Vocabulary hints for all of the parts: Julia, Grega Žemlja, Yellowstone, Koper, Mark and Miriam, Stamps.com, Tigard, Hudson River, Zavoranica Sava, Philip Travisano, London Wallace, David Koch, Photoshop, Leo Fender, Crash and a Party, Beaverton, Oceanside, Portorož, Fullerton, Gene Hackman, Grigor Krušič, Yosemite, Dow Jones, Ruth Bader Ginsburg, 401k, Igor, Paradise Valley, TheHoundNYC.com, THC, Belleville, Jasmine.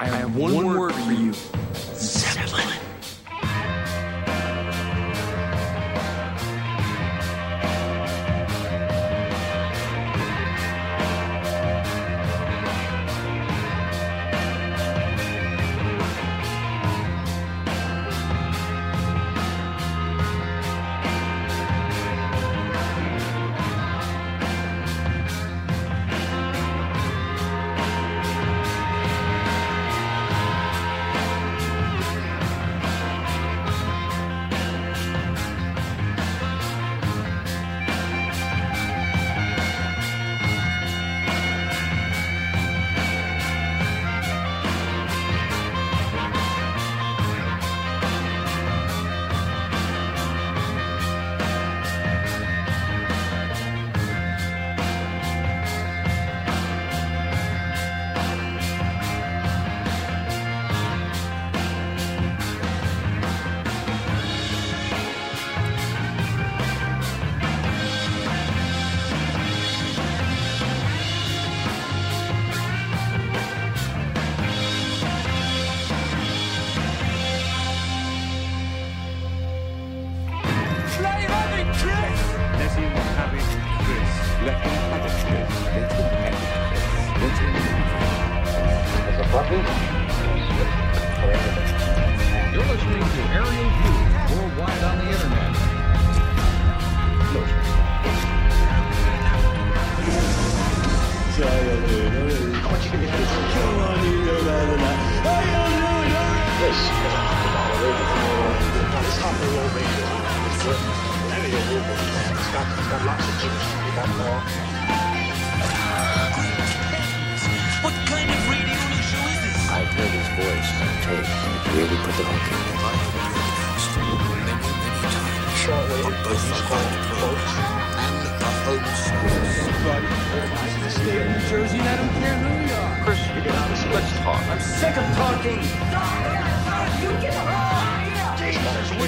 I have one word for you. Settle it. Gentlemen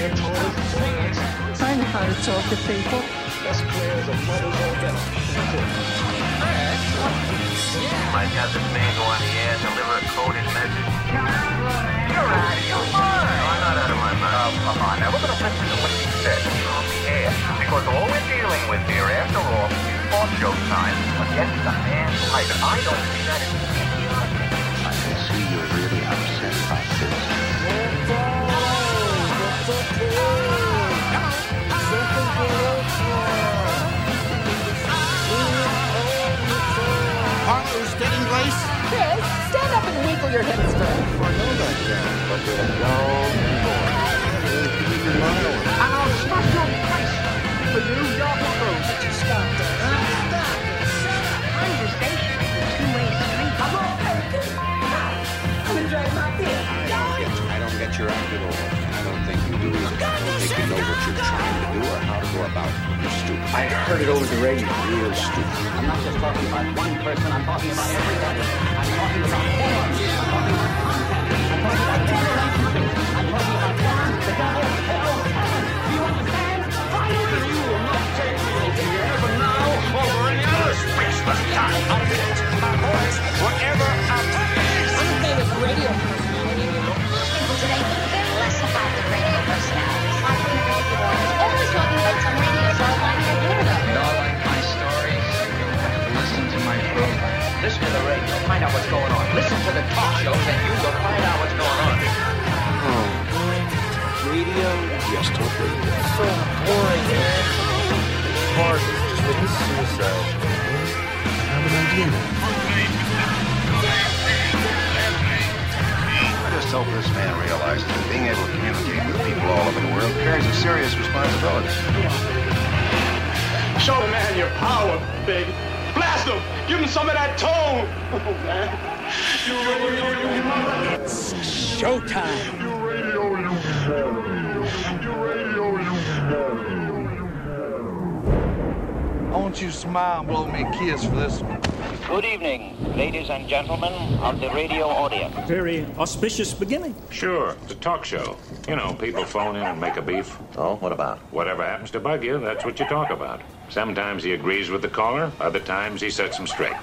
of the radio audience. Very auspicious beginning. Sure, it's a talk show. You know, people phone in and make a beef. Oh, what about? Whatever happens to bug you, that's what you talk about. Sometimes he agrees with the caller, other times he sets him straight.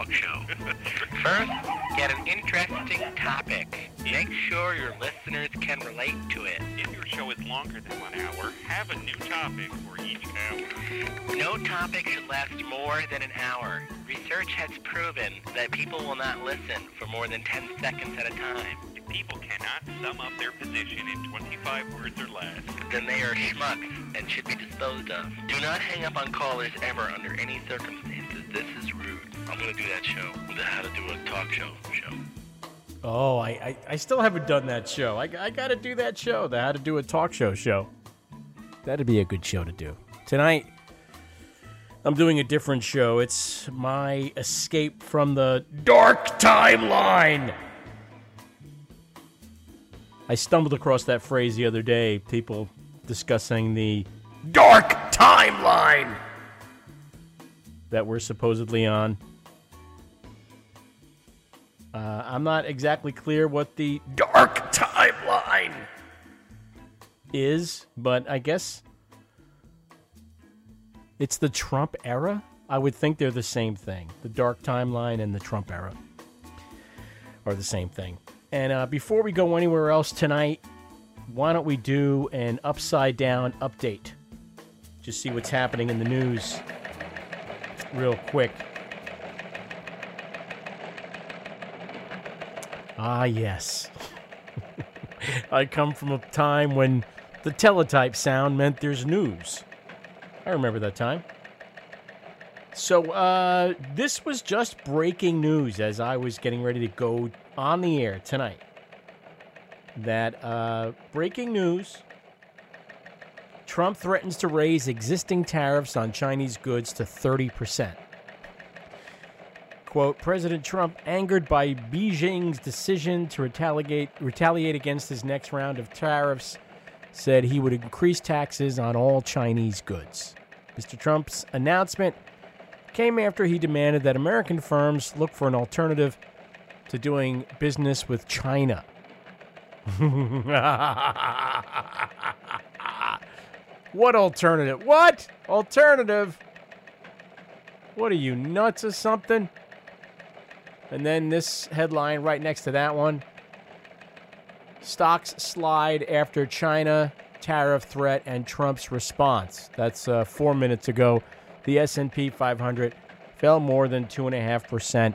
Dog Show. First, get an interesting topic. Make sure your listeners can relate to it. If your show is longer than 1 hour, have a new topic for each hour. No topic should last more than an hour. Research has proven that people will not listen for more than 10 seconds at a time. If people cannot sum up their position in 25 words or less, then they are schmucks and should be disposed of. Do not hang up on callers ever under any circumstances. This is rude. I'm going to do that show, the How to Do a Talk Show. Oh, I still haven't done that show. I got to do that show, the How to Do a Talk Show. That'd be a good show to do. Tonight, I'm doing a different show. It's my escape from the dark timeline. I stumbled across that phrase the other day, people discussing the dark timeline that we're supposedly on. I'm not exactly clear what the dark timeline is, but I guess it's the Trump era. I would think they're the same thing. The dark timeline and the Trump era are the same thing. And before we go anywhere else tonight, why don't we do an upside-down update? Just see what's happening in the news real quick. Ah, yes. I come from a time when the teletype sound meant there's news. I remember that time. So, this was just breaking news as I was getting ready to go on the air tonight. That, breaking news, Trump threatens to raise existing tariffs on Chinese goods to 30%. Quote, President Trump, angered by Beijing's decision to retaliate against his next round of tariffs, said he would increase taxes on all Chinese goods. Mr. Trump's announcement came after he demanded that American firms look for an alternative to doing business with China. What alternative? What? Alternative? What are you, nuts or something? And then this headline right next to that one. Stocks slide after China tariff threat and Trump's response. That's 4 minutes ago. The S&P 500 fell more than 2.5%.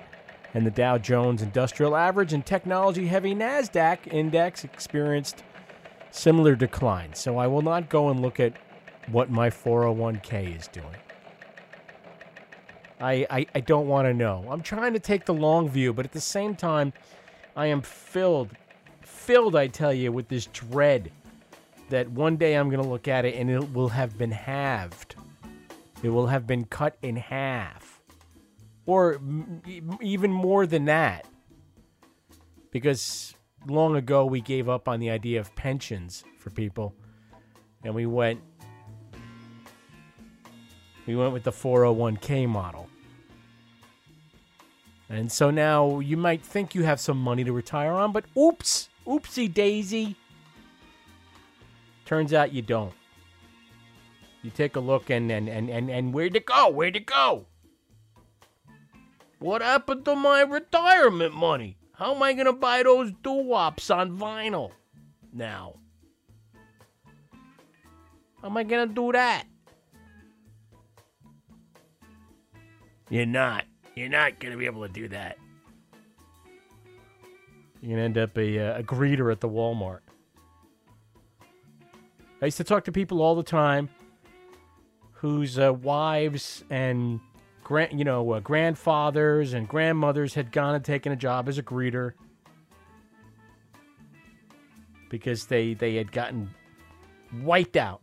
And the Dow Jones Industrial Average and technology-heavy NASDAQ index experienced similar declines. So I will not go and look at what my 401k is doing. I don't want to know. I'm trying to take the long view, but at the same time, I am filled, I tell you, with this dread that one day I'm going to look at it and it will have been halved. It will have been cut in half. Or even more than that. Because long ago, we gave up on the idea of pensions for people. And we went with the 401k model. And so now you might think you have some money to retire on, but oops, oopsie daisy. Turns out you don't. You take a look and where'd it go? What happened to my retirement money? How am I going to buy those doo-wops on vinyl now? How am I going to do that? You're not. You're not going to be able to do that. You're going to end up a greeter at the Walmart. I used to talk to people all the time whose wives and grandfathers and grandmothers had gone and taken a job as a greeter because they had gotten wiped out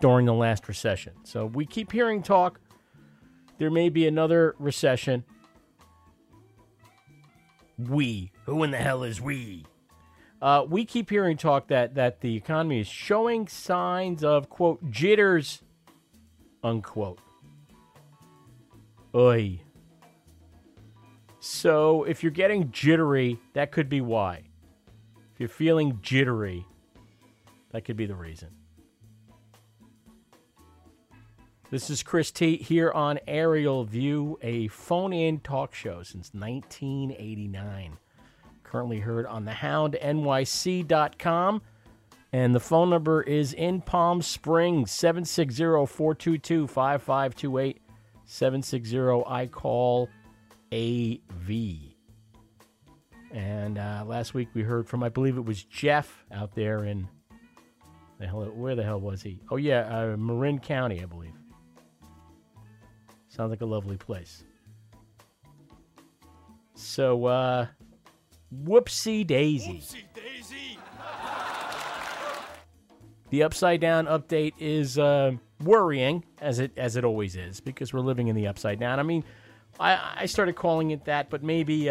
during the last recession. So we keep hearing talk. There may be another recession. We. Who in the hell is we? We keep hearing talk that the economy is showing signs of, quote, jitters, unquote. Oy. So if you're getting jittery, that could be why. If you're feeling jittery, that could be the reason. This is Chris Tate here on Aerial View, a phone-in talk show since 1989. Currently heard on TheHoundNYC.com. And the phone number is in Palm Springs, 760-422-5528, 760-I-CALL-AV. And last week we heard from, I believe it was Jeff out there in, where the hell was he? Oh, yeah, Marin County, I believe. Sounds like a lovely place. So, whoopsie daisy. Whoopsie daisy. The upside down update is worrying, as it always is, because we're living in the upside down. I mean, I started calling it that, but maybe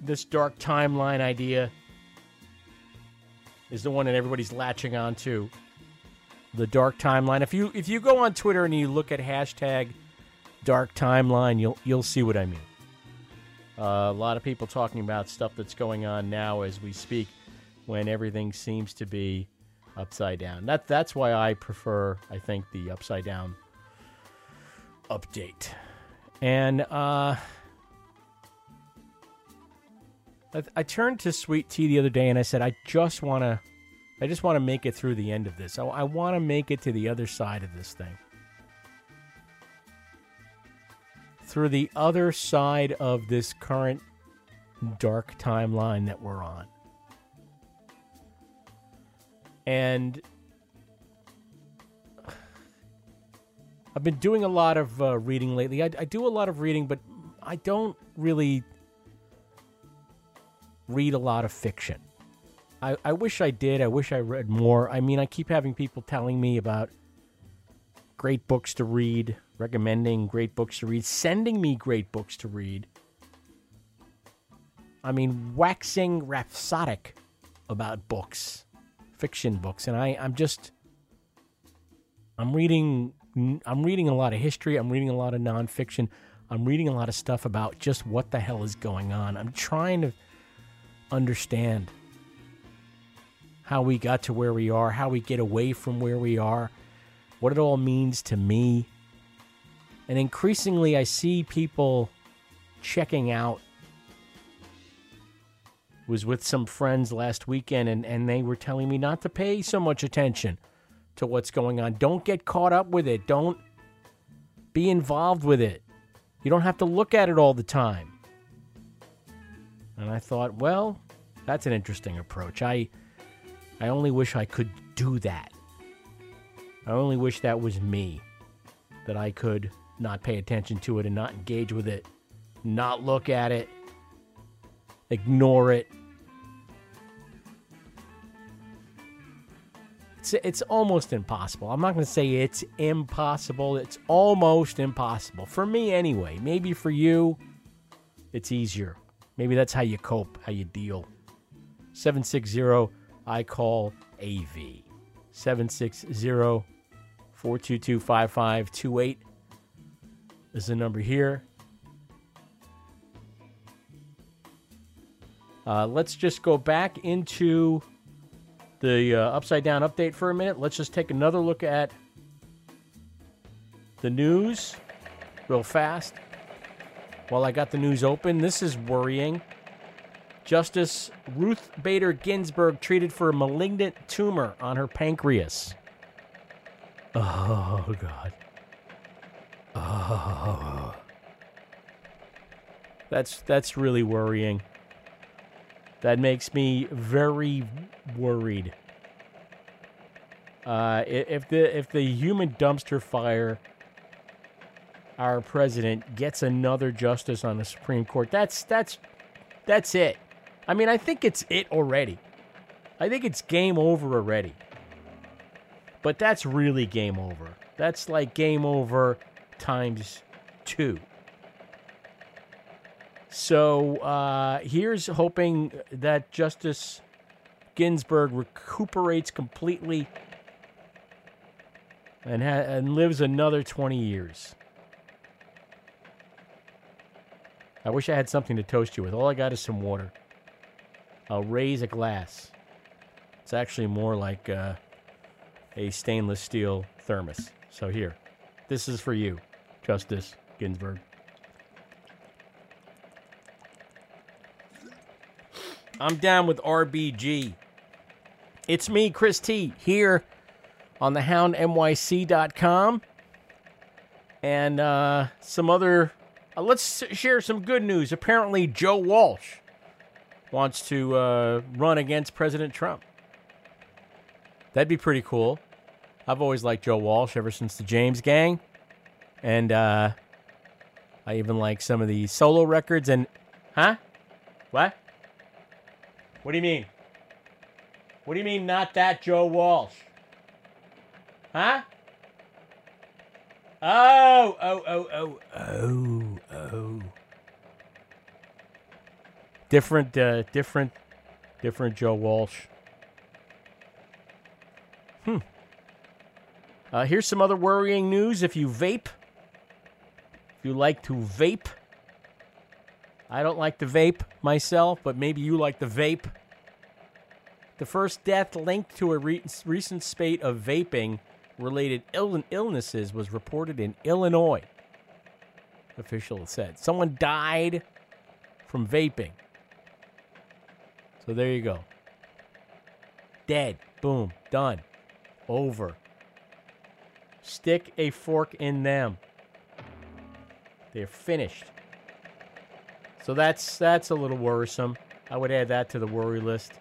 this dark timeline idea is the one that everybody's latching onto. The dark timeline. If you go on Twitter and you look at hashtag dark timeline, you'll see what I mean. A lot of people talking about stuff that's going on now as we speak, when everything seems to be upside down. That's why I prefer, I think, the upside down update. And I turned to Sweet Tea the other day and I said, I just want to make it through the end of this. I want to make it to the other side of this thing. Through the other side of this current dark timeline that we're on. And I've been doing a lot of reading lately. I do a lot of reading, but I don't really read a lot of fiction. I wish I did. I wish I read more. I mean, I keep having people telling me about great books to read, recommending great books to read, sending me great books to read. I mean, waxing rhapsodic about books. Fiction books, and I'm reading a lot of history, I'm reading a lot of nonfiction, I'm reading a lot of stuff about just what the hell is going on. I'm trying to understand how we got to where we are, how we get away from where we are, what it all means to me. And increasingly I see people checking out. Was with some friends last weekend, and they were telling me not to pay so much attention to what's going on. Don't get caught up with it. Don't be involved with it. You don't have to look at it all the time. And I thought, well, that's an interesting approach. I only wish I could do that. I only wish that was me, that I could not pay attention to it and not engage with it, not look at it, ignore it. It's almost impossible. I'm not going to say it's impossible. It's almost impossible. For me anyway. Maybe for you, it's easier. Maybe that's how you cope, how you deal. 760-I-CALL-AV. 760-422-5528 is the number here. Let's just go back into the upside down update for a minute. Let's just take another look at the news real fast. While I got the news open, this is worrying. Justice Ruth Bader Ginsburg treated for a malignant tumor on her pancreas. Oh, God. Oh. That's really worrying. That makes me very worried. If the human dumpster fire, our president gets another justice on the Supreme Court, that's it. I mean, I think it's it already. I think it's game over already. But that's really game over. That's like game over times 2. So here's hoping that Justice Ginsburg recuperates completely and lives another 20 years. I wish I had something to toast you with. All I got is some water. I'll raise a glass. It's actually more like a stainless steel thermos. So here, This is for you, Justice Ginsburg. I'm down with RBG. It's me, Chris T, here on TheHoundNYC.com. And some other... let's share some good news. Apparently, Joe Walsh wants to run against President Trump. That'd be pretty cool. I've always liked Joe Walsh ever since the James Gang. And I even like some of the solo records and... Huh? What? What do you mean? What do you mean, not that Joe Walsh? Huh? Oh. Different Joe Walsh. Here's some other worrying news. If you vape, if you like to vape, I don't like to vape myself, but maybe you like to vape. The first death linked to a recent spate of vaping-related illnesses was reported in Illinois, officials said. Someone died from vaping. So there you go. Dead. Boom. Done. Over. Stick a fork in them. They're finished. So that's a little worrisome. I would add that to the worry list.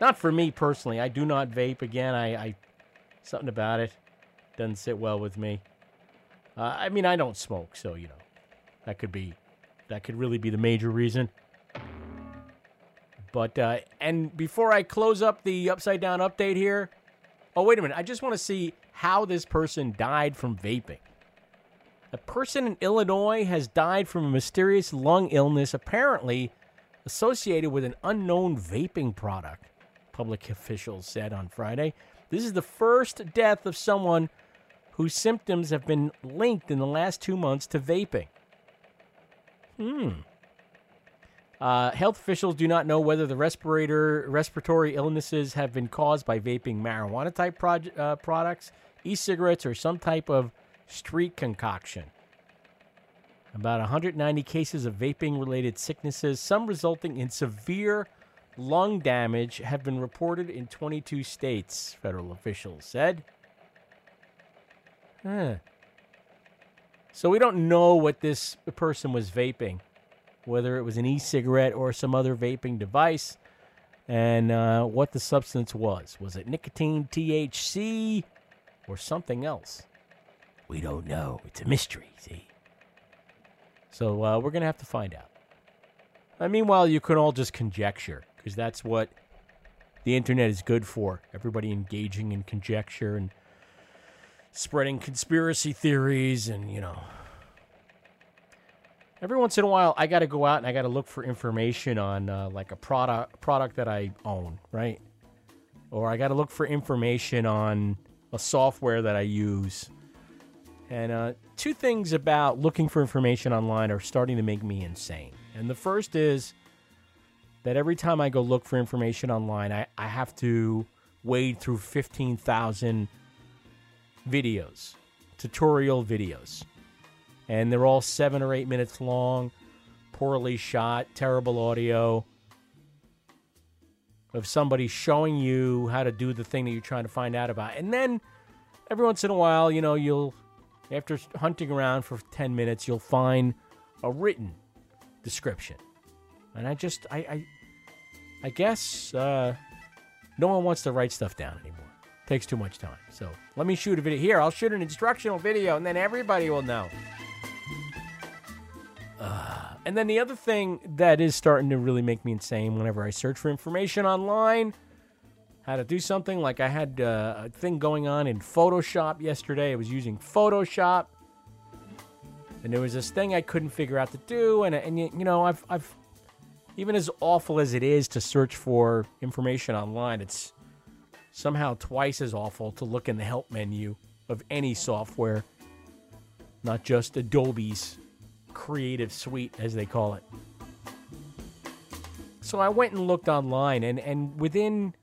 Not for me personally. I do not vape. Again, I something about it doesn't sit well with me. I mean, I don't smoke, so you know that could really be the major reason. But and before I close up the upside down update here, oh wait a minute, I just want to see how this person died from vaping. A person in Illinois has died from a mysterious lung illness apparently associated with an unknown vaping product, public officials said on Friday. This is the first death of someone whose symptoms have been linked in the last 2 months to vaping. Health officials do not know whether the respiratory illnesses have been caused by vaping marijuana-type products, e-cigarettes, or some type of street concoction. About 190 cases of vaping-related sicknesses, some resulting in severe lung damage, have been reported in 22 states, federal officials said. So we don't know what this person was vaping, whether it was an e-cigarette or some other vaping device, and what the substance was. Was it nicotine, THC, or something else? We don't know. It's a mystery, see? So we're going to have to find out. Meanwhile, you can all just conjecture, because that's what the internet is good for. Everybody engaging in conjecture and spreading conspiracy theories and, you know. Every once in a while, I got to go out and I got to look for information on, like, a product that I own, right? Or I got to look for information on a software that I use. And two things about looking for information online are starting to make me insane. And the first is that every time I go look for information online, I have to wade through 15,000 videos, tutorial videos. And they're all 7 or 8 minutes long, poorly shot, terrible audio of somebody showing you how to do the thing that you're trying to find out about. And then every once in a while, you know, you'll... After hunting around for 10 minutes, you'll find a written description. And I guess no one wants to write stuff down anymore. It takes too much time. So let me shoot a video. Here, I'll shoot an instructional video, and then everybody will know. And then the other thing that is starting to really make me insane whenever I search for information online... How to do something. Like I had a thing going on in Photoshop yesterday. I was using Photoshop, and there was this thing I couldn't figure out to do. And you know, I've even as awful as it is to search for information online, it's somehow twice as awful to look in the help menu of any software, not just Adobe's Creative Suite, as they call it. So I went and looked online, and within...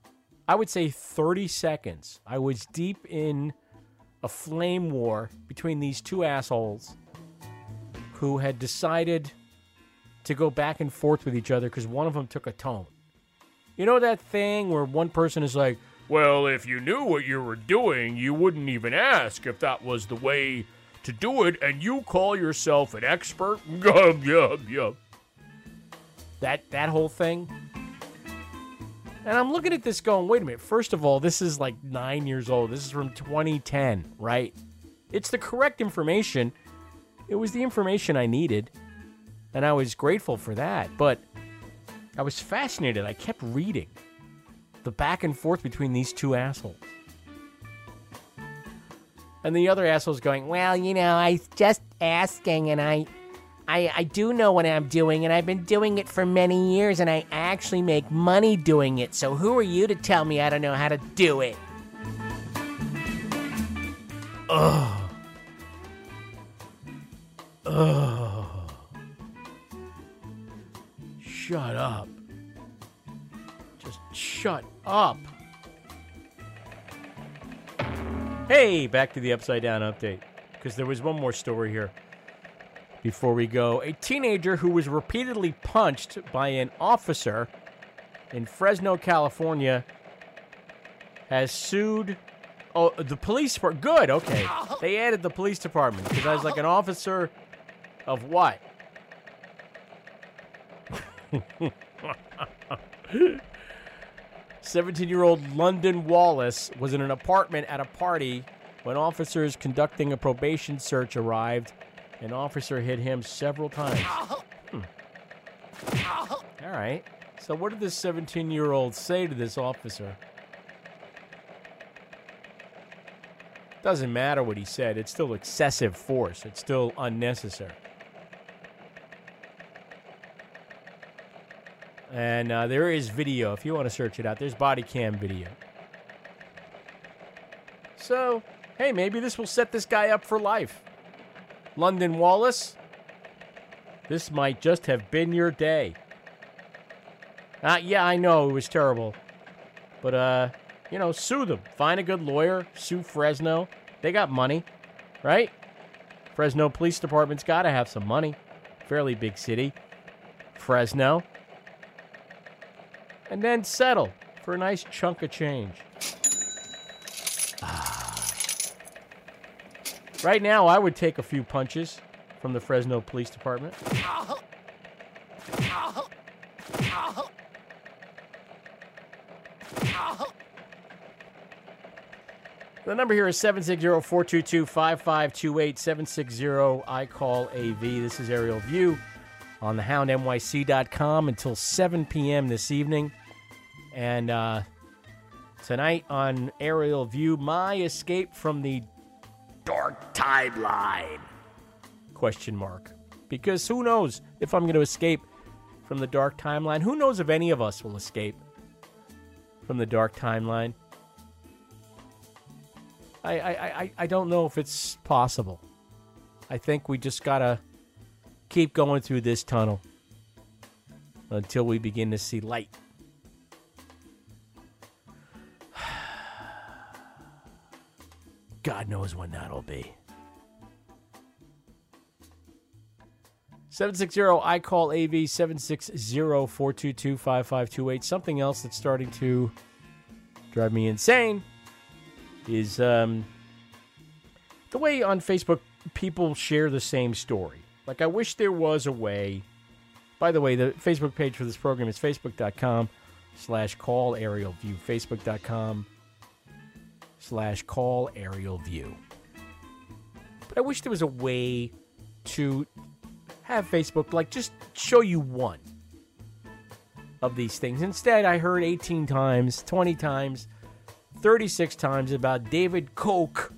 I would say 30 seconds. I was deep in a flame war between these two assholes who had decided to go back and forth with each other because one of them took a tone. You know that thing where one person is like, well, if you knew what you were doing, you wouldn't even ask if that was the way to do it, and you call yourself an expert? Yum, yum, yum. That whole thing. And I'm looking at this going, wait a minute. First of all, this is like 9 years old. This is from 2010, right? It's the correct information. It was the information I needed, and I was grateful for that. But I was fascinated. I kept reading the back and forth between these two assholes. And the other asshole's going, well, you know, I just asking, and I do know what I'm doing, and I've been doing it for many years, and I actually make money doing it, so who are you to tell me I don't know how to do it? Ugh. Ugh. Shut up. Just shut up. Hey, back to the Upside Down update, because there was one more story here. Before we go, a teenager who was repeatedly punched by an officer in Fresno, California, has sued the police department. Good, okay. They added the police department because I was like, an officer of what? What? 17-year-old London Wallace was in an apartment at a party when officers conducting a probation search arrived. An officer hit him several times. All right. So what did this 17-year-old say to this officer? Doesn't matter what he said. It's still excessive force. It's still unnecessary. And there is video. If you want to search it out, there's body cam video. So, hey, maybe this will set this guy up for life. London Wallace, this might just have been your day. Yeah, I know, it was terrible. But, you know, sue them. Find a good lawyer. Sue Fresno. They got money, right? Fresno Police Department's got to have some money. Fairly big city. Fresno. And then settle for a nice chunk of change. Right now, I would take a few punches from the Fresno Police Department. The number here is 760-422-5528, 760-I-CALL-AV. This is Aerial View on TheHoundNYC.com until 7 p.m. this evening. And tonight on Aerial View, my escape from the dark timeline? Question mark. Because who knows if I'm going to escape from the dark timeline? Who knows if any of us will escape from the dark timeline? I don't know if it's possible. I think we just got to keep going through this tunnel until we begin to see light. God knows when that'll be. 760-I-CALL-AV, 760-422-5528. Something else that's starting to drive me insane is the way on Facebook people share the same story. Like, I wish there was a way. By the way, the Facebook page for this program is facebook.com/CallAerialView, facebook.com/CallAerialView. But I wish there was a way to have Facebook, like, just show you one of these things. Instead, I heard 18 times, 20 times, 36 times about David Koch,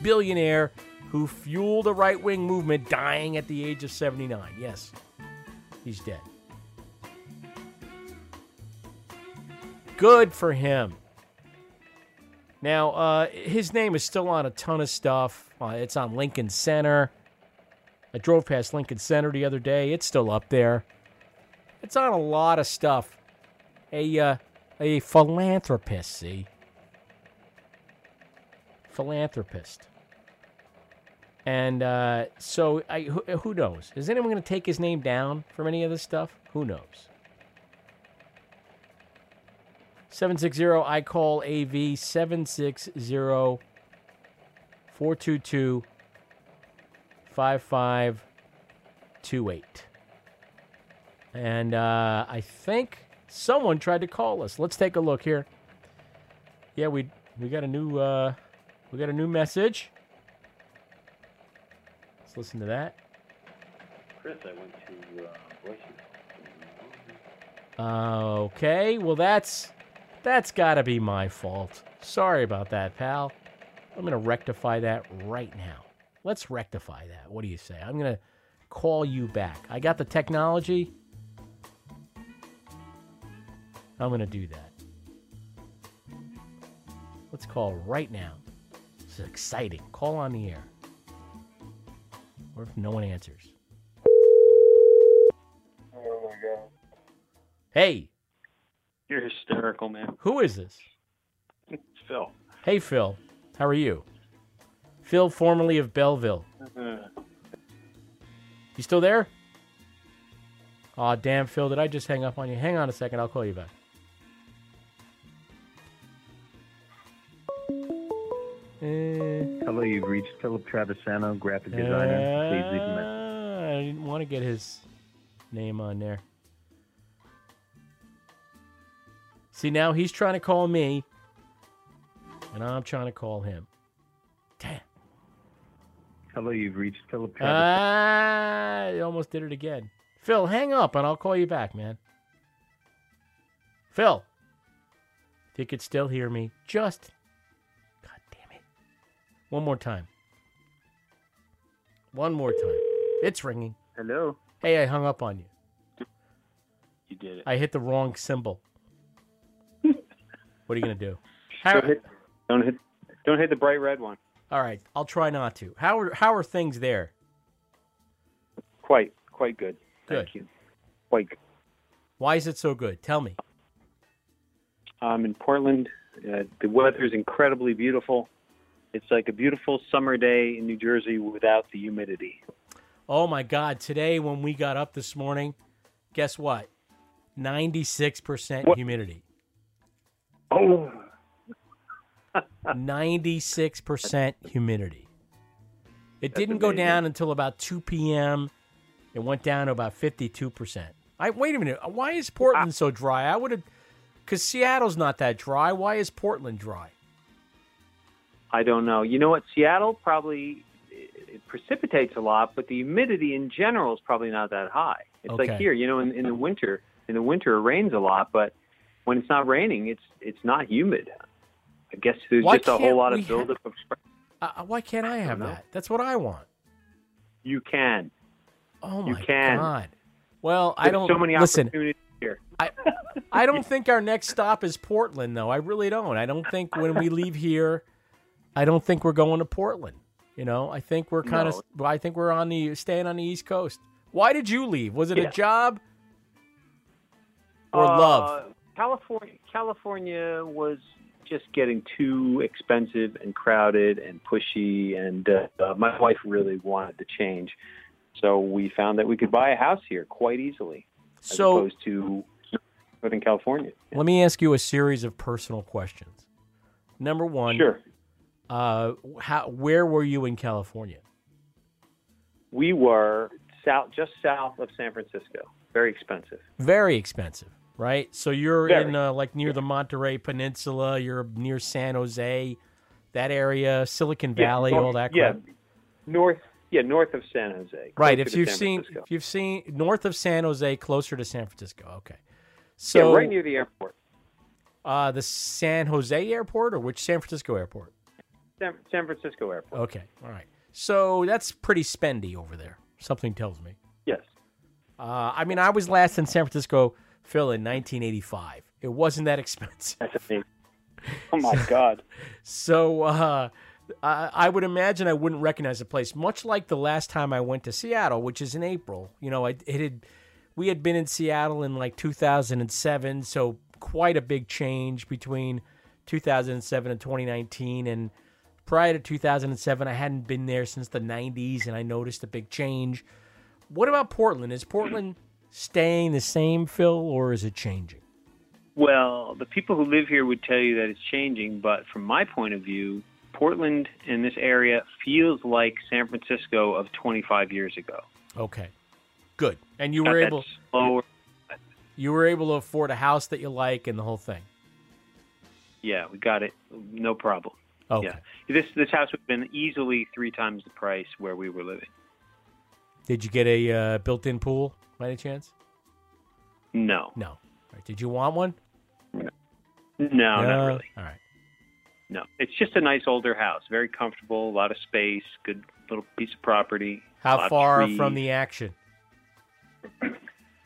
billionaire who fueled a right-wing movement, dying at the age of 79. Yes, he's dead. Good for him. Now, his name is still on a ton of stuff. It's on Lincoln Center. I drove past Lincoln Center the other day. It's still up there. It's on a lot of stuff. A philanthropist, see? philanthropist. And so who knows? Is anyone going to take his name down from any of this stuff? Who knows? 760-I-CALL-AV, 760-422-5528. And I think someone tried to call us. Let's take a look here. Yeah, we got a new message. Let's listen to that. Chris, I went to voicemail. Okay, well that's got to be my fault. Sorry about that, pal. I'm going to rectify that right now. Let's rectify that. What do you say? I'm going to call you back. I got the technology. I'm going to do that. Let's call right now. This is exciting. Call on the air. Or if no one answers. Oh, my God. Hey. You're hysterical, man. Who is this? It's Phil. Hey, Phil. How are you? Phil, formerly of Belleville. You still there? Aw, damn, Phil. Did I just hang up on you? Hang on a second. I'll call you back. Hello, you've reached Philip Travisano, graphic designer. Please leave a message. I didn't want to get his name on there. See, now he's trying to call me, and I'm trying to call him. Damn. Hello, you've reached Philip Travisano. I almost did it again. Phil, hang up, and I'll call you back, man. Phil, if you could still hear me, just... One more time. One more time. It's ringing. Hello. Hey, I hung up on you. You did it. I hit the wrong symbol. What are you gonna do? Don't hit the bright red one. All right, I'll try not to. How are things there? Quite good. Good. Thank you. Quite good. Why is it so good? Tell me. I'm in Portland. The weather is incredibly beautiful. It's like a beautiful summer day in New Jersey without the humidity. Oh, my God. Today, when we got up this morning, guess what? 96% humidity. Oh. 96% humidity. It didn't go down until about 2 p.m. It went down to about 52%. Wait a minute. Why is Portland so dry? Because Seattle's not that dry. Why is Portland dry? I don't know. You know what? Seattle probably it precipitates a lot, but the humidity in general is probably not that high. It's okay. Like here, you know, in the winter it rains a lot, but when it's not raining, it's not humid. I guess there's just a whole lot of buildup of. Why can't I have that? That's what I want. You can. Oh my God! Well, there's I don't so many listen. Opportunities here. I don't think our next stop is Portland, though. I really don't. I don't think when we leave here. I don't think we're going to Portland. You know, I think we're kind of. No. I think we're staying on the East Coast. Why did you leave? Was it a job or love? California was just getting too expensive and crowded and pushy, and my wife really wanted to change. So we found that we could buy a house here quite easily, as opposed to Southern California. Yeah. Let me ask you a series of personal questions. Number one. Sure. Where were you in California? We were just south of San Francisco. Very expensive. Very expensive, right? So you're in like near the Monterey Peninsula. You're near San Jose, that area, Silicon Valley, north, all that crap. Yeah, north of San Jose. Right. If you've seen north of San Jose, closer to San Francisco. Okay. So yeah, right near the airport. The San Jose airport, or which San Francisco airport? San Francisco airport. Okay, all right. So that's pretty spendy over there, something tells me. Yes. I mean, I was last in San Francisco, Phil, in 1985. It wasn't that expensive. That's amazing. Oh, my God. So I would imagine I wouldn't recognize the place, much like the last time I went to Seattle, which is in April. You know, we had been in Seattle in, like, 2007, so quite a big change between 2007 and 2019, and Prior to 2007, I hadn't been there since the 90s, and I noticed a big change. What about Portland? Is Portland staying the same, Phil, or is it changing? Well, the people who live here would tell you that it's changing, but from my point of view, Portland in this area feels like San Francisco of 25 years ago. Okay, good. And you were able to afford a house that you like and the whole thing. Yeah, we got it. No problem. Okay. Yeah. This house would have been easily 3 times the price where we were living. Did you get a built-in pool by any chance? No. All right. Did you want one? No, not really. All right. No, it's just a nice older house. Very comfortable, a lot of space, good little piece of property. How far from the action?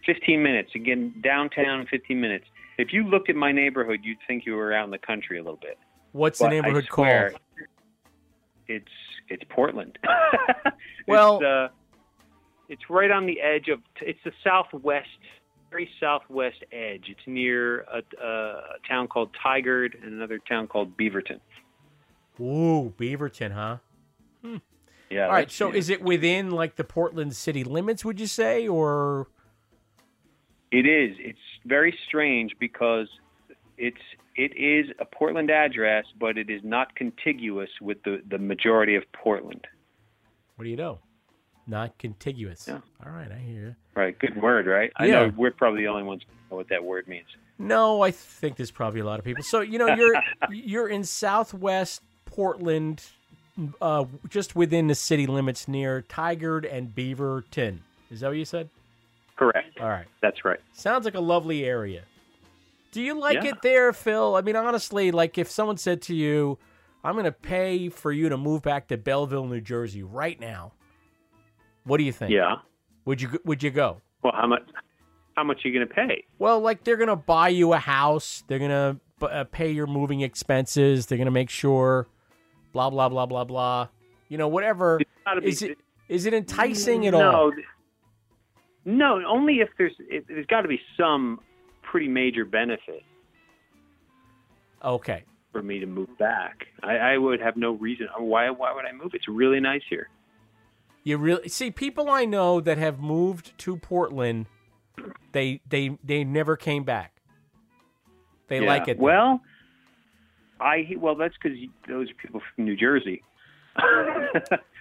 15 minutes. Again, downtown, 15 minutes. If you looked at my neighborhood, you'd think you were out in the country a little bit. What's the neighborhood called? It's Portland. Well, it's right on the edge of. It's the very southwest edge. It's near a town called Tigard and another town called Beaverton. Ooh, Beaverton, huh? Hmm. Yeah. All right. So, is it within like the Portland city limits? Would you say, or? It is. It's very strange because it is a Portland address, but it is not contiguous with the majority of Portland. What do you know? Not contiguous. Yeah. All right, I hear you. Right, good word, right? Yeah. I know we're probably the only ones who know what that word means. No, I think there's probably a lot of people. So, you know, you're in southwest Portland, just within the city limits near Tigard and Beaverton. Is that what you said? Correct. All right. That's right. Sounds like a lovely area. Do you like it there, Phil? I mean, honestly, like if someone said to you, I'm going to pay for you to move back to Belleville, New Jersey right now, what do you think? Yeah. Would you go? Well, how much are you going to pay? Well, like they're going to buy you a house. They're going to pay your moving expenses. They're going to make sure blah, blah, blah, blah, blah. You know, whatever. Is it enticing at all? No, only if there's got to be some pretty major benefit. Okay. For me to move back, I would have no reason. Why would I move? It's really nice here. You really see people I know that have moved to Portland. They never came back. They like it. Well, that's because those are people from New Jersey.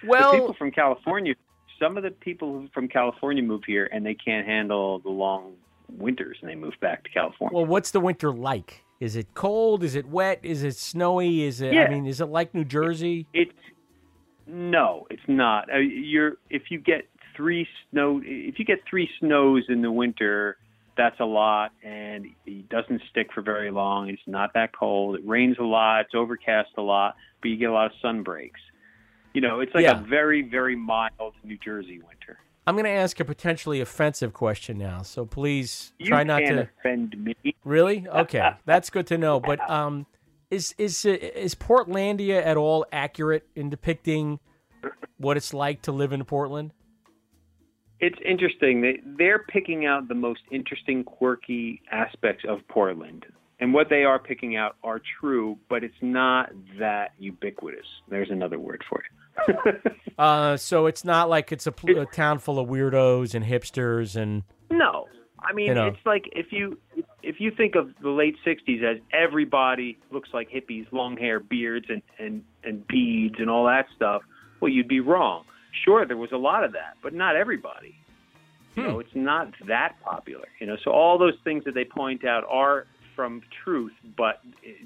Well, the people from California. Some of the people from California move here, and they can't handle the long winters, and they move back to California. Well, what's the winter like? Is it cold? Is it wet? Is it snowy? Is it? Yeah. I mean, is it like New Jersey? No, it's not. If you get three snows in the winter, that's a lot, and it doesn't stick for very long. It's not that cold. It rains a lot. It's overcast a lot, but you get a lot of sun breaks. You know, it's like a very, very mild New Jersey winter. I'm going to ask a potentially offensive question now, so please try not to... You can't offend me. Really? Okay. That's good to know. But is Portlandia at all accurate in depicting what it's like to live in Portland? It's interesting. They're picking out the most interesting, quirky aspects of Portland. And what they are picking out are true, but it's not that ubiquitous. There's another word for it. So it's not like it's a town full of weirdos and hipsters and no. I mean, you know. It's like if you think of the late 60s as everybody looks like hippies, long hair, beards, and beads and all that stuff, well, you'd be wrong. Sure, there was a lot of that, but not everybody. You know, it's not that popular. You know, so all those things that they point out are from truth, but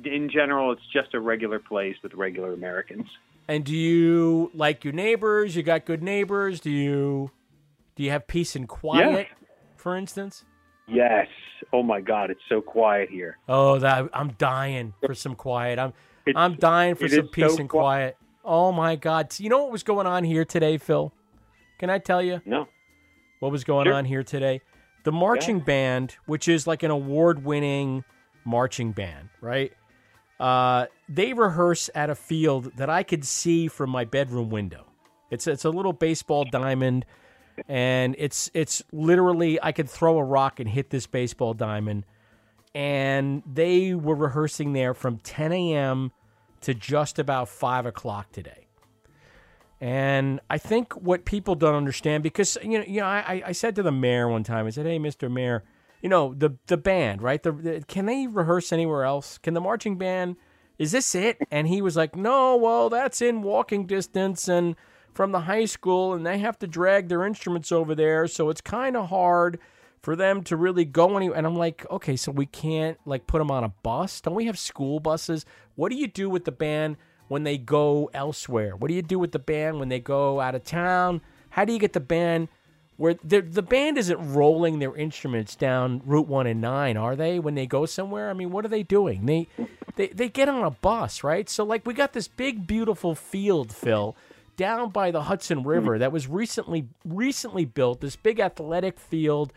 in general, it's just a regular place with regular Americans. And do you like your neighbors? You got good neighbors? Do you have peace and quiet, for instance? Yes. Oh my God, it's so quiet here. Oh, I'm dying for some quiet. I'm dying for some peace and quiet. Oh my God. You know what was going on here today, Phil? Can I tell you? No. What was going on here today? The marching band, which is like an award-winning marching band, right? They rehearse at a field that I could see from my bedroom window. It's a little baseball diamond, and it's literally I could throw a rock and hit this baseball diamond. And they were rehearsing there from 10 a.m. to just about 5 o'clock today. And I think what people don't understand, because, you know, I said to the mayor one time, I said, hey, Mr. Mayor, you know, the band, right? Can they rehearse anywhere else? Can the marching band, is this it? And he was like, no, well, that's in walking distance and from the high school, and they have to drag their instruments over there, so it's kind of hard for them to really go anywhere. And I'm like, okay, so we can't, like, put them on a bus? Don't we have school buses? What do you do with the band when they go elsewhere? What do you do with the band when they go out of town? How do you get the band where the band isn't rolling their instruments down Route 1 and 9, are they, when they go somewhere? I mean, what are they doing? They get on a bus, right? So, like, we got this big, beautiful field, Phil, down by the Hudson River that was recently built, this big athletic field.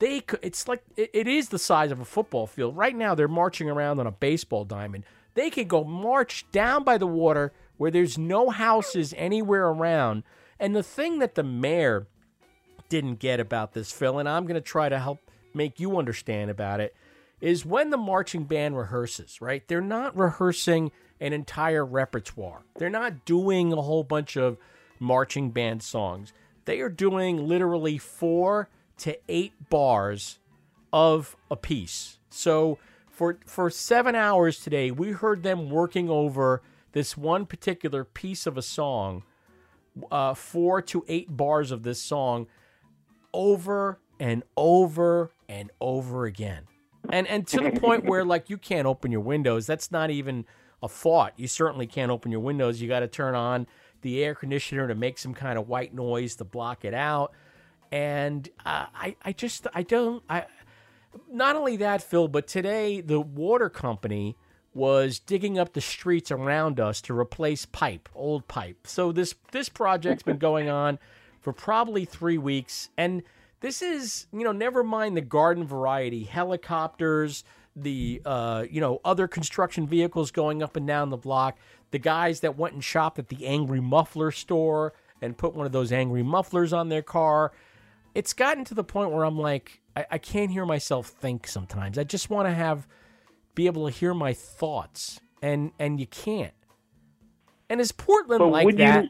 It is the size of a football field. Right now, they're marching around on a baseball diamond. They could go march down by the water where there's no houses anywhere around. And the thing that the mayor didn't get about this, Phil, and I'm going to try to help make you understand about it, is when the marching band rehearses, right? They're not rehearsing an entire repertoire. They're not doing a whole bunch of marching band songs. They are doing literally 4 to 8 bars of a piece. So for 7 hours today, we heard them working over this one particular piece of a song, 4 to 8 bars of this song, over and over and over again. And to the point where, like, you can't open your windows. That's not even a thought. You certainly can't open your windows. You got to turn on the air conditioner to make some kind of white noise to block it out. And not only that, Phil, but today the water company was digging up the streets around us to replace old pipe. So this project's been going on for probably 3 weeks. And this is, you know, never mind the garden variety, helicopters, the, you know, other construction vehicles going up and down the block, the guys that went and shopped at the Angry Muffler store and put one of those angry mufflers on their car. It's gotten to the point where I'm like, I can't hear myself think sometimes. I just want to be able to hear my thoughts, and you can't. And is Portland but like that?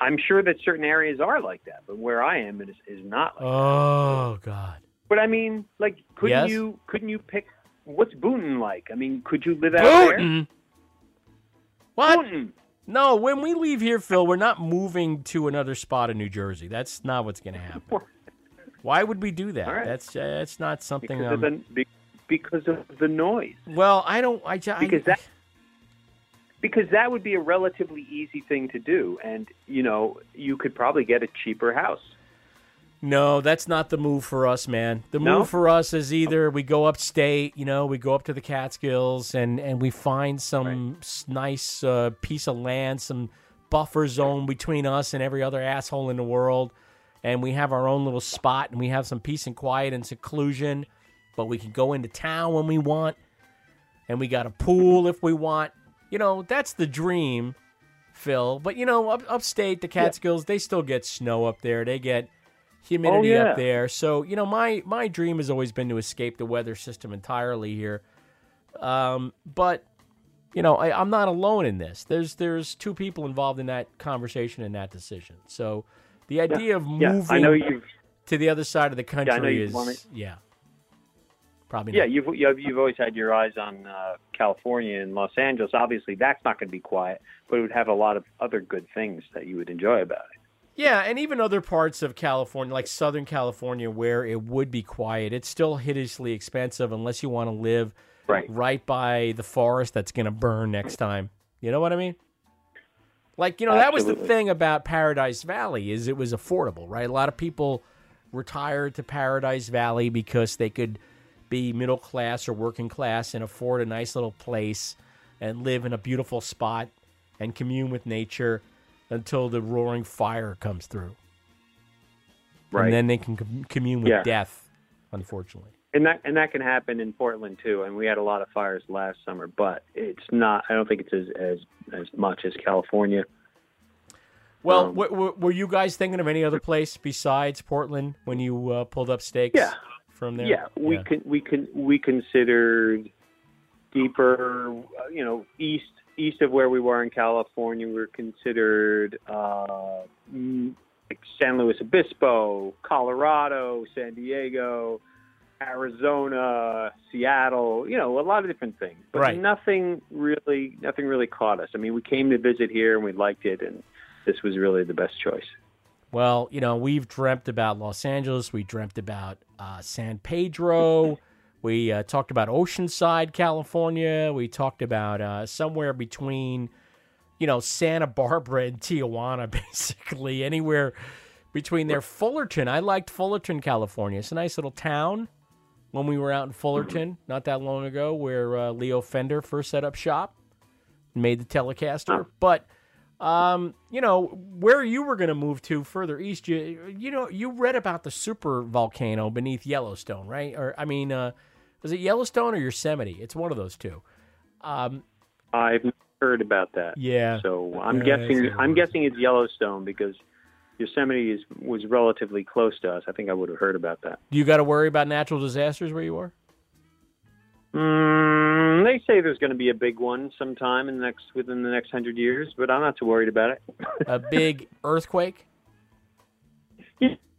I'm sure that certain areas are like that, but where I am, it is not like that. Oh, God. But I mean, like, couldn't you pick, what's Boonton like? I mean, could you live out there? What? Boonton. No, when we leave here, Phil, we're not moving to another spot in New Jersey. That's not what's going to happen. Why would we do that? All right. That's not something. Because of the noise. Well, I don't. Because that would be a relatively easy thing to do, and you know you could probably get a cheaper house. No, that's not the move for us, man. The move for us is either we go upstate, you know, we go up to the Catskills and we find some nice piece of land, some buffer zone between us and every other asshole in the world, and we have our own little spot and we have some peace and quiet and seclusion, but we can go into town when we want, and we got a pool if we want. You know, that's the dream, Phil. But, you know, upstate, the Catskills, they still get snow up there. They get humidity up there. So, you know, my dream has always been to escape the weather system entirely here. But, you know, I'm not alone in this. There's two people involved in that conversation and that decision. So the idea of moving to the other side of the country is... Yeah. Probably not. Yeah, you've always had your eyes on California and Los Angeles. Obviously, that's not going to be quiet, but it would have a lot of other good things that you would enjoy about it. Yeah, and even other parts of California, like Southern California, where it would be quiet, it's still hideously expensive unless you want to live right by the forest that's going to burn next time. You know what I mean? Like, you know, That was the thing about Paradise Valley, is it was affordable, right? A lot of people retired to Paradise Valley because they could be middle class or working class and afford a nice little place and live in a beautiful spot and commune with nature until the roaring fire comes through. Right. And then they can commune with death, unfortunately. And that can happen in Portland, too. And we had a lot of fires last summer, but it's not, I don't think it's as much as California. Well, were you guys thinking of any other place besides Portland when you pulled up stakes from there? Yeah, we considered deeper, you know, east of where we were in California, we were considered like San Luis Obispo, Colorado, San Diego, Arizona, Seattle, you know, a lot of different things. But right. nothing really caught us. I mean, we came to visit here and we liked it, and this was really the best choice. Well, you know, we've dreamt about Los Angeles. We dreamt about San Pedro. We talked about Oceanside, California. We talked about somewhere between, you know, Santa Barbara and Tijuana, basically. Anywhere between there. Fullerton. I liked Fullerton, California. It's a nice little town. When we were out in Fullerton not that long ago, where Leo Fender first set up shop and made the Telecaster. But, you know, where you were going to move to further east, you know, you read about the super volcano beneath Yellowstone, right? Or, I mean, was it Yellowstone or Yosemite? It's one of those two. I've heard about that. Yeah. So I'm guessing it's Yellowstone, because Yosemite was relatively close to us. I think I would have heard about that. Do you got to worry about natural disasters where you are? They say there's going to be a big one sometime within the next 100 years, but I'm not too worried about it. A big earthquake?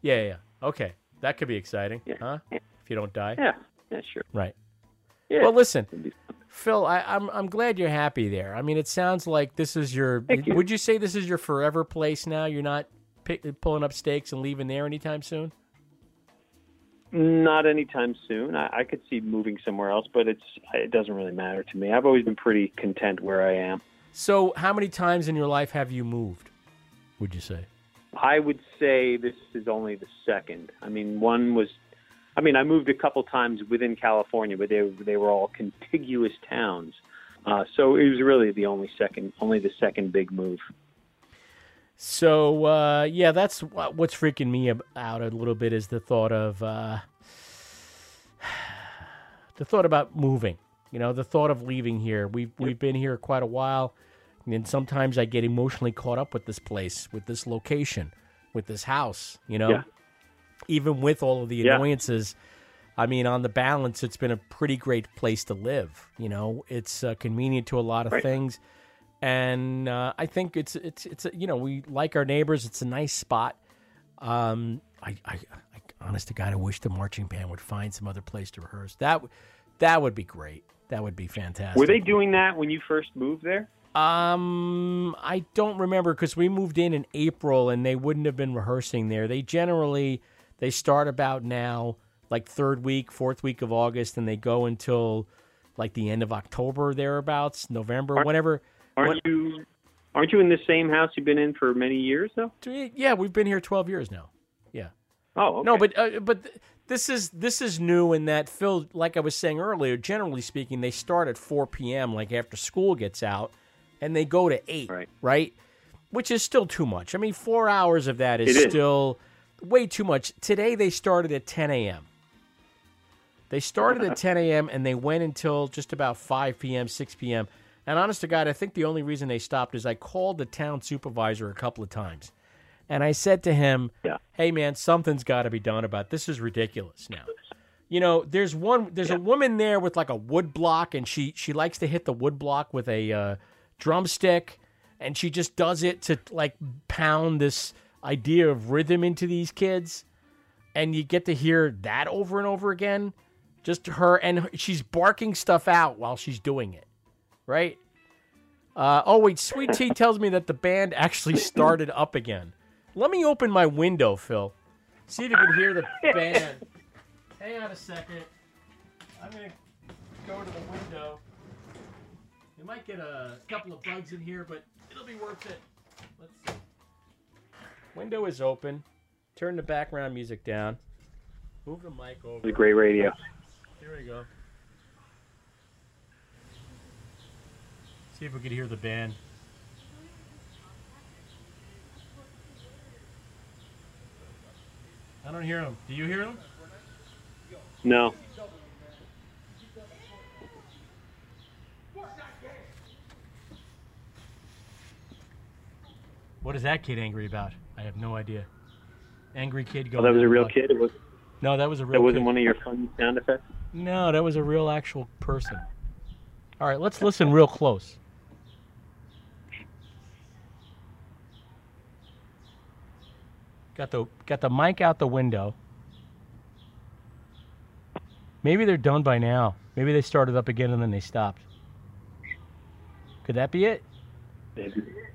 Yeah. Okay. That could be exciting, huh? Yeah. If you don't die. Yeah, sure. Right. Yeah. Well, listen, Phil, I'm glad you're happy there. I mean, it sounds like this is your... Would you say this is your forever place now? You're not pulling up stakes and leaving there anytime soon? Not anytime soon. I could see moving somewhere else, but it doesn't really matter to me. I've always been pretty content where I am. So how many times in your life have you moved, would you say? I would say this is only the second. I mean, I moved a couple times within California, but they were all contiguous towns. So it was really the second big move. So, yeah, that's what's freaking me out a little bit, is the thought of about moving, you know, the thought of leaving here. We've been here quite a while, and sometimes I get emotionally caught up with this place, with this location, with this house, you know, even with all of the annoyances. I mean, on the balance, it's been a pretty great place to live. You know, it's convenient to a lot of things. And I think it's you know, we like our neighbors. It's a nice spot. I honest to God, I wish the marching band would find some other place to rehearse. That would be great. That would be fantastic. Were they doing that when you first moved there? I don't remember, because we moved in April, and they wouldn't have been rehearsing there. They generally start about now, like third week, fourth week of August, and they go until like the end of October, thereabouts, November, whenever. Aren't you in the same house you've been in for many years, though? Yeah, we've been here 12 years now. Yeah. Oh, okay. No, but this is new in that, Phil, like I was saying earlier, generally speaking, they start at 4 p.m., like after school gets out, and they go to 8, right? Which is still too much. I mean, 4 hours of that is still way too much. Today they started at 10 a.m. They started at 10 a.m., and they went until just about 5 p.m., 6 p.m., and honest to God, I think the only reason they stopped is I called the town supervisor a couple of times. And I said to him, hey, man, something's got to be done about this. This is ridiculous now. You know, there's a woman there with like a wood block, and she likes to hit the wood block with a drumstick. And she just does it to like pound this idea of rhythm into these kids. And you get to hear that over and over again. Just her, and she's barking stuff out while she's doing it. Right? Oh, wait, Sweet Tea tells me that the band actually started up again. Let me open my window, Phil. See if you can hear the band. Hang on a second. I'm going to go to the window. You might get a couple of bugs in here, but it'll be worth it. Let's see. Window is open. Turn the background music down. Move the mic over. It's a great radio. Here we go. See if we could hear the band. I don't hear them. Do you hear them? No. What is that kid angry about? I have no idea. Angry kid going. Oh, that was a real kid? No, that was a real kid. That wasn't one of your fun sound effects? No, that was a real actual person. All right, let's listen real close. Got the mic out the window. Maybe they're done by now. Maybe they started up again and then they stopped. Could that be it?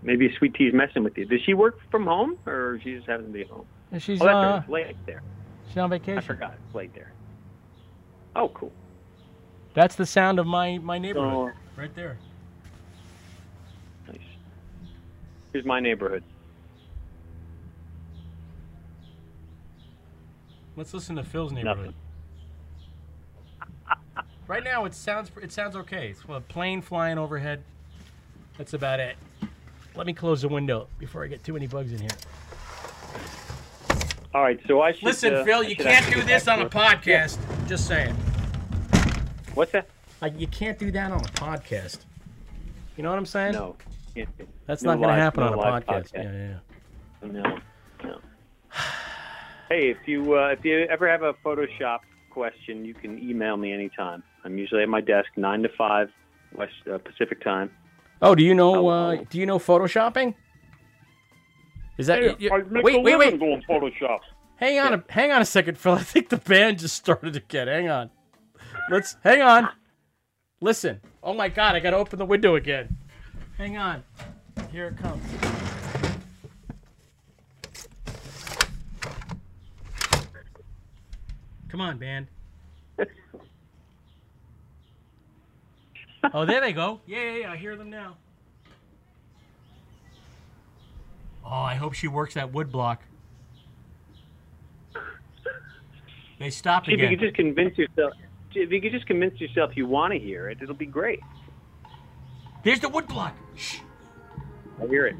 Maybe Sweet Tea's messing with you. Does she work from home, or she just happens to be at home? She's that's right. It's late there. She's on vacation. I forgot. It's late there. Oh, cool. That's the sound of my neighborhood right there. Nice. Here's my neighborhood. Let's listen to Phil's neighborhood. Nothing. Right now, it sounds okay. It's a plane flying overhead. That's about it. Let me close the window before I get too many bugs in here. All right, so I should... Listen, Phil, you can't do this on a podcast. Yeah. Just saying. What's that? You can't do that on a podcast. You know what I'm saying? No. Yeah. That's not going to happen on a podcast. Yeah. No. Hey, if you ever have a Photoshop question, you can email me anytime. I'm usually at my desk 9 to 5 West Pacific time. Oh, do you know Photoshopping? Is that wait. Doing Photoshop. Hang on a second, Phil. I think the band just started again. Hang on. Hang on. Listen. Oh my God, I gotta open the window again. Hang on. Here it comes. Come on, band. Oh, there they go. Yeah, I hear them now. Oh, I hope she works that wood block. They stopped again. If you could just convince yourself you want to hear it, it'll be great. There's the wood block. Shh. I hear it.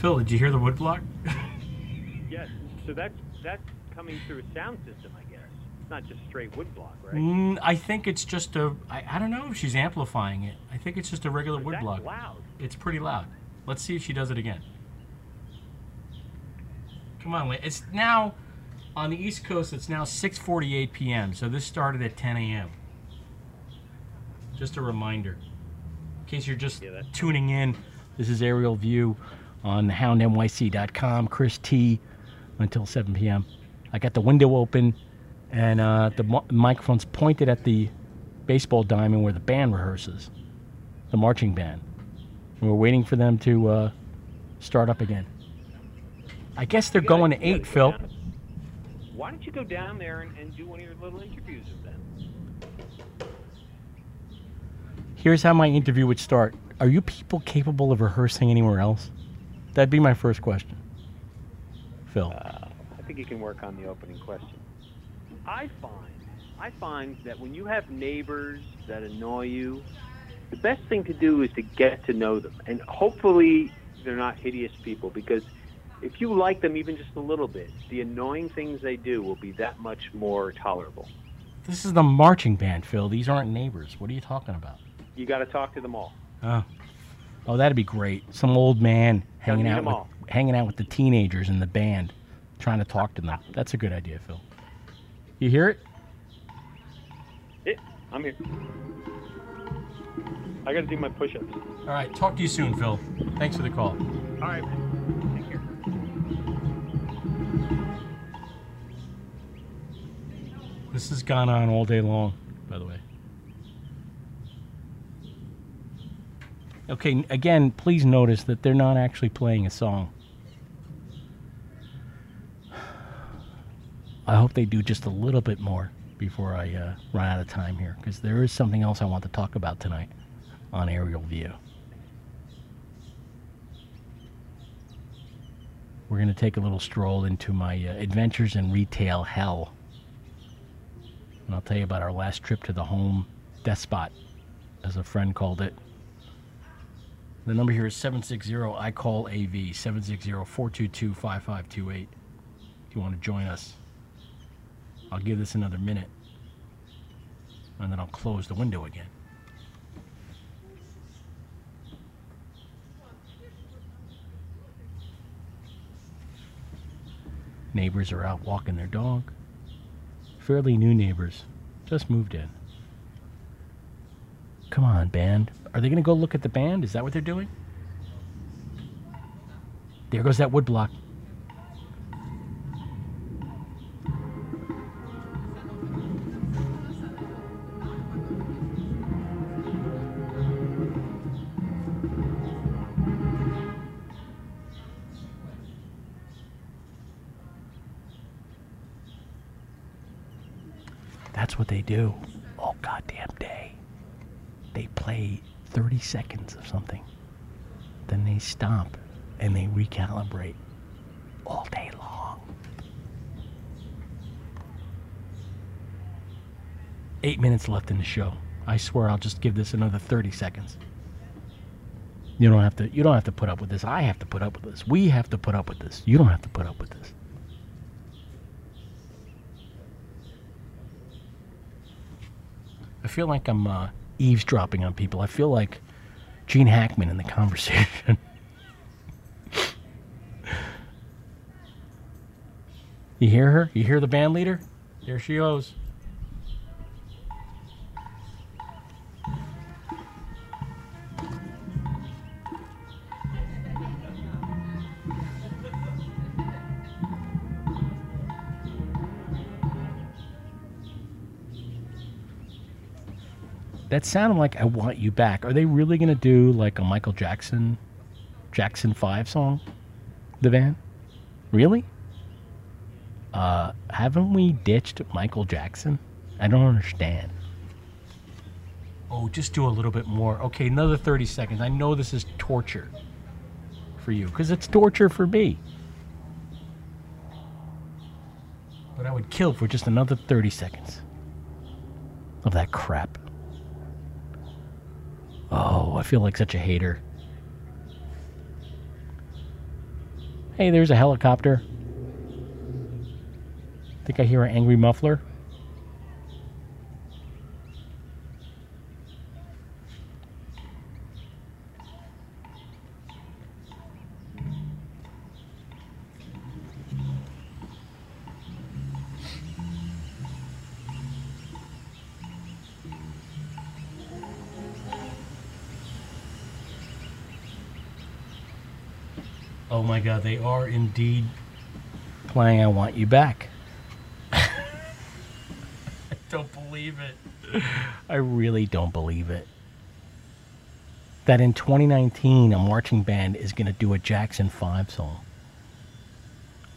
Phil, did you hear the wood block? Yes. So that's coming through a sound system, I guess. It's not just straight wood block, right? I think it's just I don't know if she's amplifying it. I think it's just a regular wood block. That's loud. It's pretty loud. Let's see if she does it again. Come on, Lee. It's now, on the East Coast, it's now 6:48 p.m., so this started at 10 a.m. Just a reminder. In case you're just tuning in, this is Aerial View on TheHoundNYC.com, Chris T, until 7 p.m. I got the window open, and the microphone's pointed at the baseball diamond where the band rehearses, the marching band. And we're waiting for them to start up again. I guess they're going to 8, Phil. Why don't you go down there and do one of your little interviews with them? Here's how my interview would start. Are you people capable of rehearsing anywhere else? That'd be my first question, Phil. I think you can work on the opening question. I find that when you have neighbors that annoy you, the best thing to do is to get to know them. And hopefully they're not hideous people, because if you like them even just a little bit, the annoying things they do will be that much more tolerable. This is the marching band, Phil. These aren't neighbors. What are you talking about? You got to talk to them all. Oh, that'd be great. Some old man hanging out with the teenagers in the band, trying to talk to them. That's a good idea, Phil. You hear it? Yeah, I'm here. I got to do my push-ups. All right, talk to you soon, Phil. Thanks for the call. All right. Take care. This has gone on all day long, by the way. Okay, again, please notice that they're not actually playing a song. I hope they do just a little bit more before I run out of time here, because there is something else I want to talk about tonight on Aerial View. We're going to take a little stroll into my adventures in retail hell. And I'll tell you about our last trip to the home despot, as a friend called it. The number here is 760-I-CALL-AV, 760-422-5528. If you want to join us, I'll give this another minute, and then I'll close the window again. Neighbors are out walking their dog. Fairly new neighbors. Just moved in. Come on, band. Are they going to go look at the band? Is that what they're doing? There goes that woodblock. That's what they do all goddamn day. They play 30 seconds of something. Then they stop and they recalibrate all day long. 8 minutes left in the show. I swear I'll just give this another 30 seconds. You don't have to put up with this. I have to put up with this. We have to put up with this. You don't have to put up with this. I feel like I'm eavesdropping on people. I feel like Gene Hackman in The Conversation. You hear her? You hear the band leader? There she goes. That sounded like I Want You Back. Are they really going to do like a Michael Jackson, Jackson 5 song? The band? Really? Haven't we ditched Michael Jackson? I don't understand. Oh, just do a little bit more. Okay, another 30 seconds. I know this is torture for you, because it's torture for me. But I would kill for just another 30 seconds of that crap. Oh, I feel like such a hater. Hey, there's a helicopter. I think I hear an angry muffler. Oh my God, they are indeed playing I Want You Back. I don't believe it. I really don't believe it. That in 2019, a marching band is going to do a Jackson 5 song.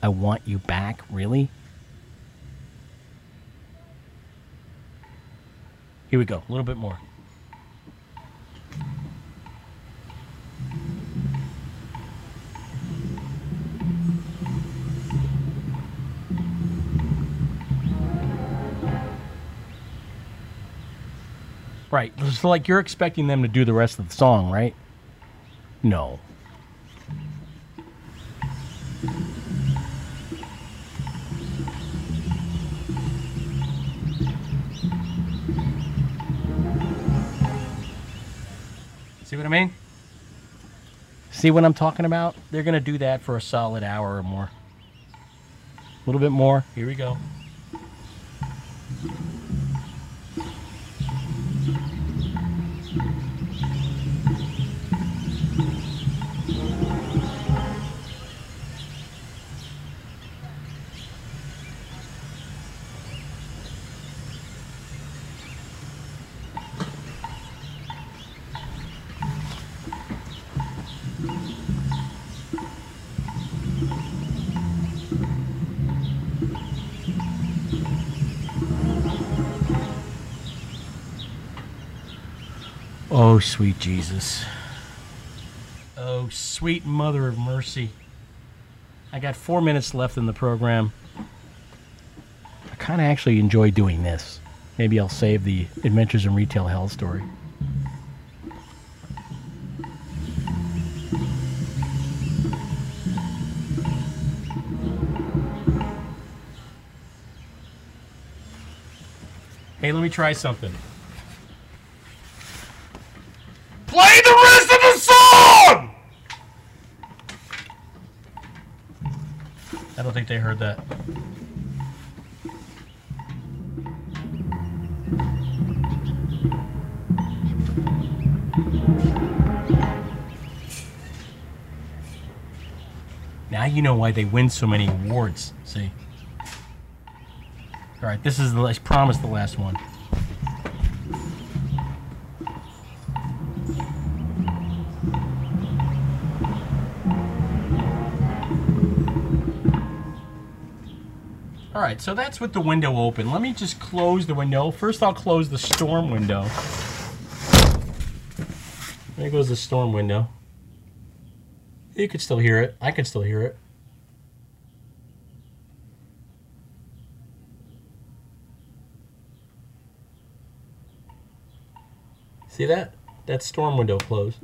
I Want You Back, really? Here we go, a little bit more. Right, it's like you're expecting them to do the rest of the song, right? No. See what I mean? See what I'm talking about? They're gonna do that for a solid hour or more. A little bit more. Here we go. Oh, sweet Jesus. Oh, sweet Mother of Mercy. I got 4 minutes left in the program. I kind of actually enjoy doing this. Maybe I'll save the Adventures in Retail Hell story. Hey, let me try something. Play the rest of the song! I don't think they heard that. Now you know why they win so many awards, see? All right, this is the last, I promise, the last one. All right, so that's with the window open. Let me just close the window. First, I'll close the storm window. There goes the storm window. You could still hear it. I could still hear it. See that? That storm window closed.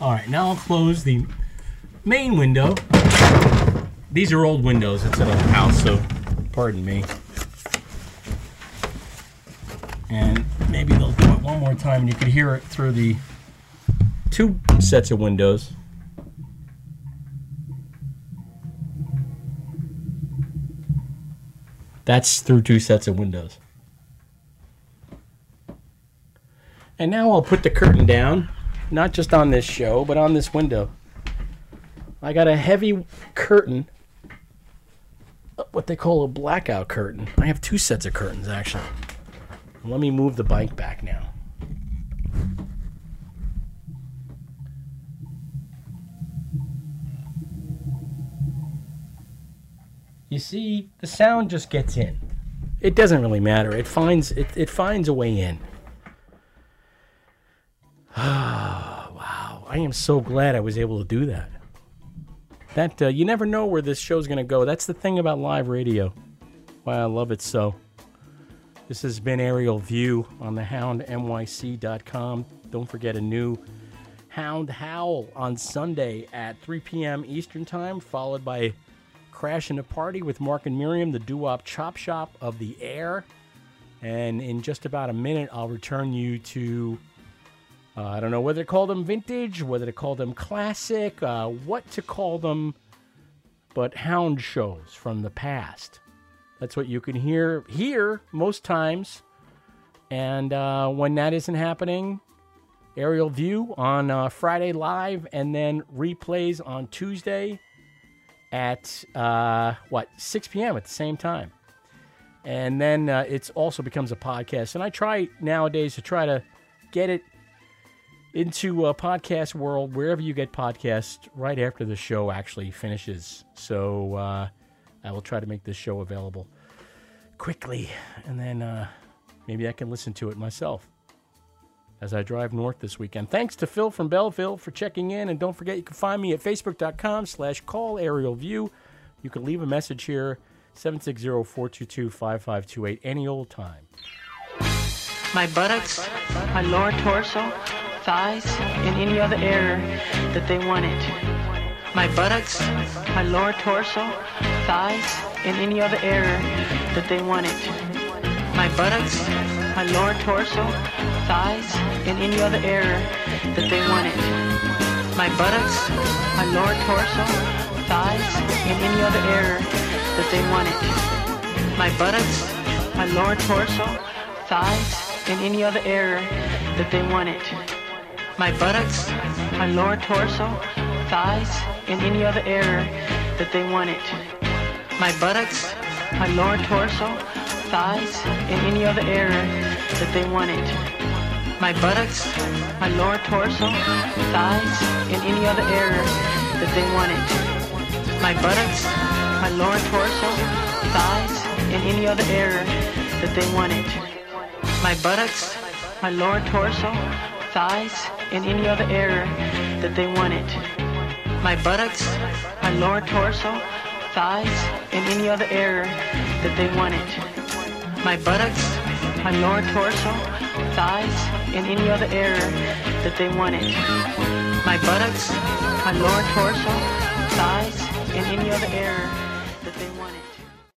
All right, now I'll close the main window. These are old windows. It's at a house, so pardon me. And maybe they'll do it one more time, and you could hear it through the two sets of windows. That's through two sets of windows. And now I'll put the curtain down, not just on this show, but on this window. I got a heavy curtain, what they call a blackout curtain. I have two sets of curtains, actually. Let me move the bike back now. You see, the sound just gets in. It doesn't really matter. It finds a way in. Ah, oh, wow. I am so glad I was able to do that. That you never know where this show's going to go. That's the thing about live radio. Why I love it so. This has been Aerial View on TheHoundNYC.com. Don't forget a new Hound Howl on Sunday at 3 p.m. Eastern Time, followed by Crash and a Party with Mark and Miriam, the doo-wop chop shop of the air. And in just about a minute, I'll return you to, I don't know whether to call them vintage, whether to call them classic, what to call them, but hound shows from the past. That's what you can hear here most times. And when that isn't happening, Aerial View on Friday live, and then replays on Tuesday at 6 p.m. at the same time. And then it also becomes a podcast. And I try nowadays to try to get it into a podcast world, wherever you get podcasts, right after the show actually finishes. So I will try to make this show available quickly. And then maybe I can listen to it myself as I drive north this weekend. Thanks to Phil from Belleville for checking in. And don't forget, you can find me at facebook.com/callaerialview. You can leave a message here, 760-422-5528, any old time. My buttocks, my lower torso, thighs, and any other area that they wanted. My buttocks, my lower torso, thighs, and any other area that they wanted. My buttocks, my lower torso, thighs, and any other area that they wanted. My buttocks, my lower torso, thighs, and any other area that they wanted. My buttocks, my lower torso, thighs, and any other area that they wanted. My buttocks, my lower torso, thighs, and any other area that they wanted. My buttocks, my lower torso, thighs, and any other area that they wanted. My buttocks, my lower torso, thighs, and any other area that they wanted. My buttocks, my lower torso, thighs, and any other area that they wanted. My buttocks, my lower torso, thighs, and any other area that they wanted. My buttocks, my lower torso, thighs, and any other area that they wanted. My buttocks, my lower torso, thighs, and any other area that they wanted. My buttocks, my lower torso, thighs, and any other area.